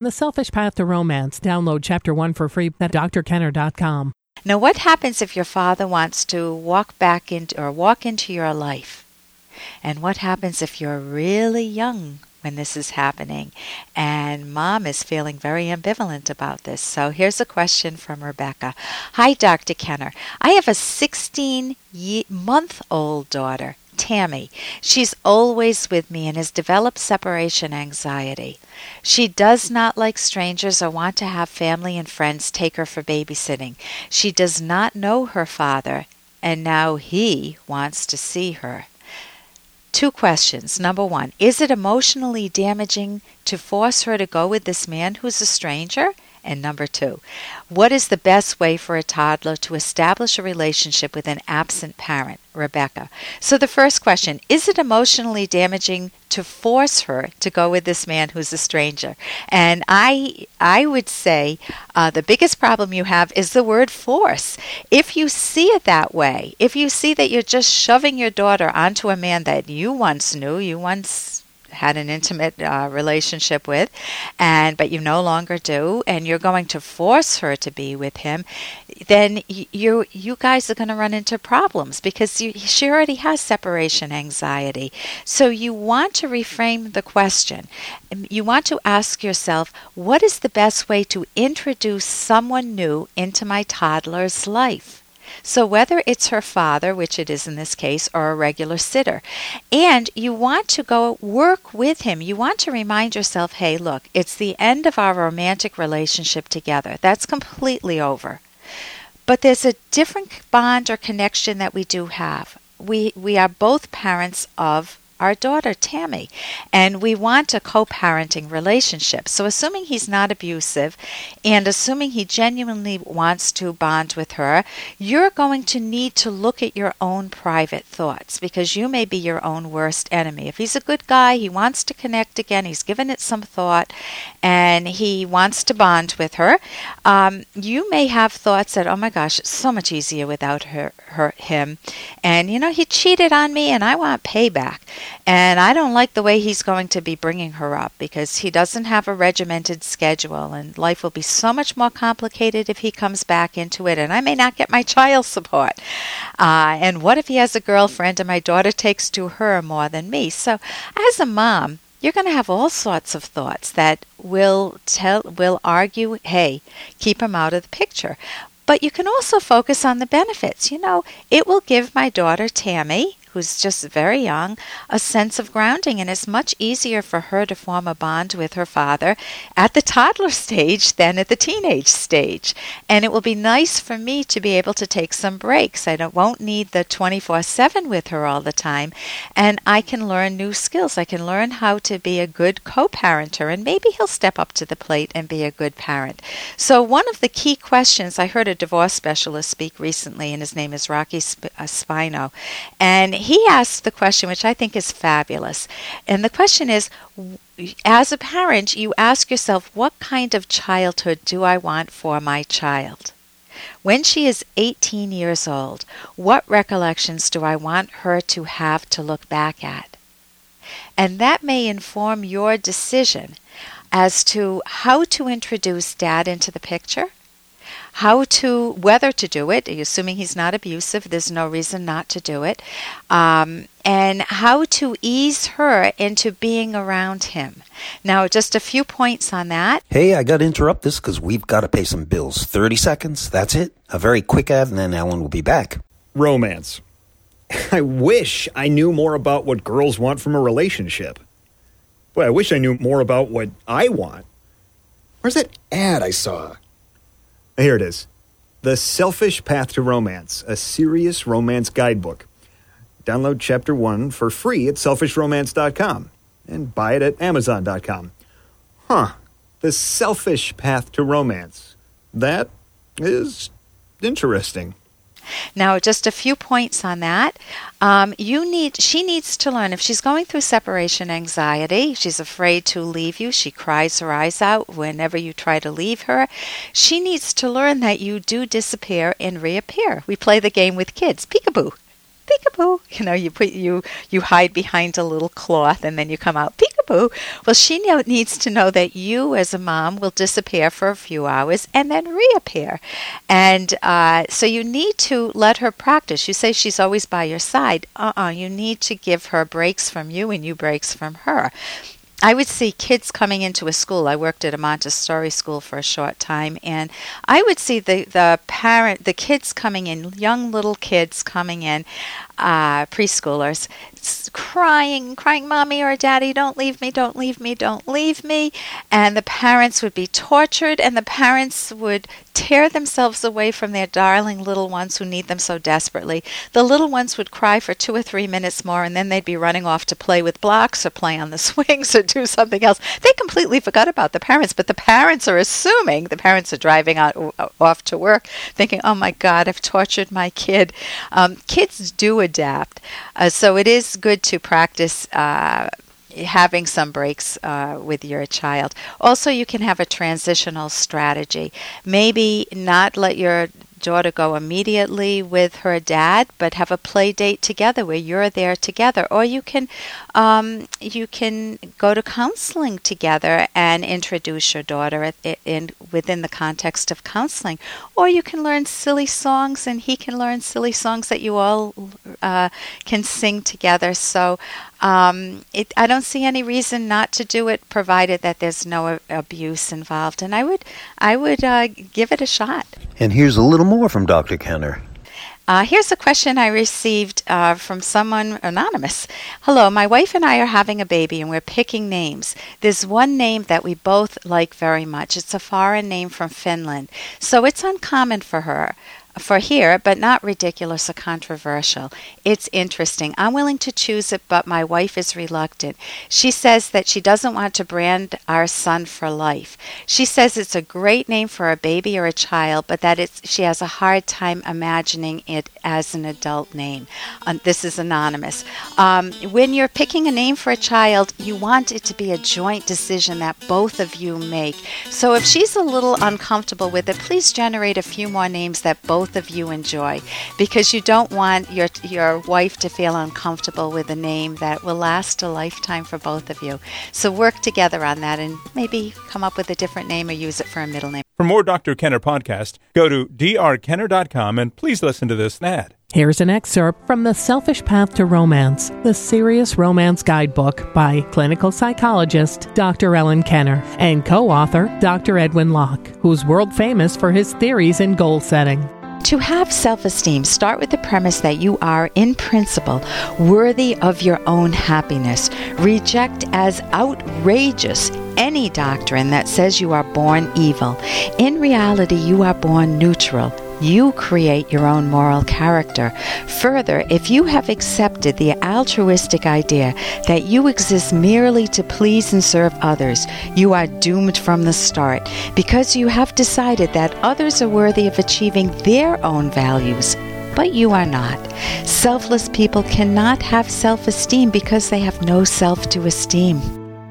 The Selfish Path to Romance. Download Chapter 1 for free at drkenner.com. Now, what happens if your father wants to walk into your life? And what happens if you're really young when this is happening? And mom is feeling very ambivalent about this. So here's a question from Rebecca. Hi, Dr. Kenner. I have a 16-month-old daughter, Tammy. She's always with me and has developed separation anxiety. She does not like strangers or want to have family and friends take her for babysitting. She does not know her father, and now he wants to see her. Two questions. Number one, is it emotionally damaging to force her to go with this man who's a stranger? And number two, what is the best way for a toddler to establish a relationship with an absent parent? Rebecca. So the first question, is it emotionally damaging to force her to go with this man who's a stranger? And I would say the biggest problem you have is the word force. If you see it that way, if you see that you're just shoving your daughter onto a man that you once knew, you once had an intimate relationship with, but you no longer do, and you're going to force her to be with him, then you guys are going to run into problems because she already has separation anxiety. So you want to reframe the question. You want to ask yourself, what is the best way to introduce someone new into my toddler's life? So whether it's her father, which it is in this case, or a regular sitter, and you want to go work with him, you want to remind yourself, hey, look, it's the end of our romantic relationship together. That's completely over. But there's a different bond or connection that we do have. We are both parents of our daughter, Tammy, and we want a co-parenting relationship. So assuming he's not abusive and assuming he genuinely wants to bond with her, you're going to need to look at your own private thoughts because you may be your own worst enemy. If he's a good guy, he wants to connect again, he's given it some thought, and he wants to bond with her, you may have thoughts that, oh my gosh, it's so much easier without him. And, you know, he cheated on me and I want payback. And I don't like the way he's going to be bringing her up because he doesn't have a regimented schedule and life will be so much more complicated if he comes back into it and I may not get my child support. And what if he has a girlfriend and my daughter takes to her more than me? So as a mom, you're going to have all sorts of thoughts that will argue, hey, keep him out of the picture. But you can also focus on the benefits. You know, it will give my daughter Tammy, who's just very young, a sense of grounding, and it's much easier for her to form a bond with her father at the toddler stage than at the teenage stage. And it will be nice for me to be able to take some breaks. I won't need the 24/7 with her all the time, and I can learn new skills. I can learn how to be a good co-parenter, and maybe he'll step up to the plate and be a good parent. So one of the key questions, I heard a divorce specialist speak recently, and his name is Rocky Spino, and he asked the question, which I think is fabulous. And the question is, as a parent, you ask yourself, what kind of childhood do I want for my child? When she is 18 years old, what recollections do I want her to have to look back at? And that may inform your decision as to how to introduce dad into the picture, whether to do it, assuming he's not abusive, there's no reason not to do it, and how to ease her into being around him. Now, just a few points on that. Hey, I got to interrupt this because we've got to pay some bills. 30 seconds, that's it. A very quick ad, and then Ellen will be back. Romance. I wish I knew more about what girls want from a relationship. Boy, I wish I knew more about what I want. Where's that ad I saw? Here it is. The Selfish Path to Romance, a serious romance guidebook. Download Chapter 1 for free at SelfishRomance.com and buy it at Amazon.com. The Selfish Path to Romance. That is interesting. Now, just a few points on that. She needs to learn, if she's going through separation anxiety, she's afraid to leave you, she cries her eyes out whenever you try to leave her, she needs to learn that you do disappear and reappear. We play the game with kids, peekaboo. Peekaboo. You know, you hide behind a little cloth and then you come out, peekaboo. poo. Well, she needs to know that you as a mom will disappear for a few hours and then reappear. And so you need to let her practice. You say she's always by your side. You need to give her breaks from you and you breaks from her. I would see kids coming into a school. I worked at a Montessori school for a short time, and I would see the kids coming in, young little kids coming in, preschoolers, crying, Mommy or Daddy, don't leave me. And the parents would be tortured, and the parents would tear themselves away from their darling little ones who need them so desperately. The little ones would cry for 2 or 3 minutes more, and then they'd be running off to play with blocks or play on the swings or do something else. They completely forgot about the parents, but the parents are assuming, the parents are driving off to work, thinking, oh my God, I've tortured my kid. Kids do adapt. So it is good to practice having some breaks with your child. Also, you can have a transitional strategy. Maybe not let your daughter go immediately with her dad, but have a play date together where you're there together. Or you can go to counseling together and introduce your daughter within the context of counseling. Or you can learn silly songs, and he can learn silly songs that you all can sing together. So I don't see any reason not to do it, provided that there's no abuse involved. And I would give it a shot. And here's a little more from Dr. Kenner. Here's a question I received from someone anonymous. Hello, my wife and I are having a baby and we're picking names. There's one name that we both like very much. It's a foreign name from Finland, so it's uncommon for here, but not ridiculous or controversial. It's interesting. I'm willing to choose it, but my wife is reluctant. She says that she doesn't want to brand our son for life. She says it's a great name for a baby or a child, but that she has a hard time imagining it as an adult name. This is anonymous. When you're picking a name for a child, you want it to be a joint decision that both of you make. So if she's a little uncomfortable with it, please generate a few more names that both of you enjoy, because you don't want your wife to feel uncomfortable with a name that will last a lifetime for both of you. So work together on that and maybe come up with a different name or use it for a middle name. For more Dr. Kenner podcast, go to drkenner.com and please listen to this ad. Here's an excerpt from The Selfish Path to Romance, the Serious Romance Guidebook by clinical psychologist Dr. Ellen Kenner and co-author Dr. Edwin Locke, who's world famous for his theories in goal setting. To have self-esteem, start with the premise that you are, in principle, worthy of your own happiness. Reject as outrageous any doctrine that says you are born evil. In reality, you are born neutral. You create your own moral character. Further, if you have accepted the altruistic idea that you exist merely to please and serve others, you are doomed from the start, because you have decided that others are worthy of achieving their own values, but you are not. Selfless people cannot have self-esteem because they have no self to esteem.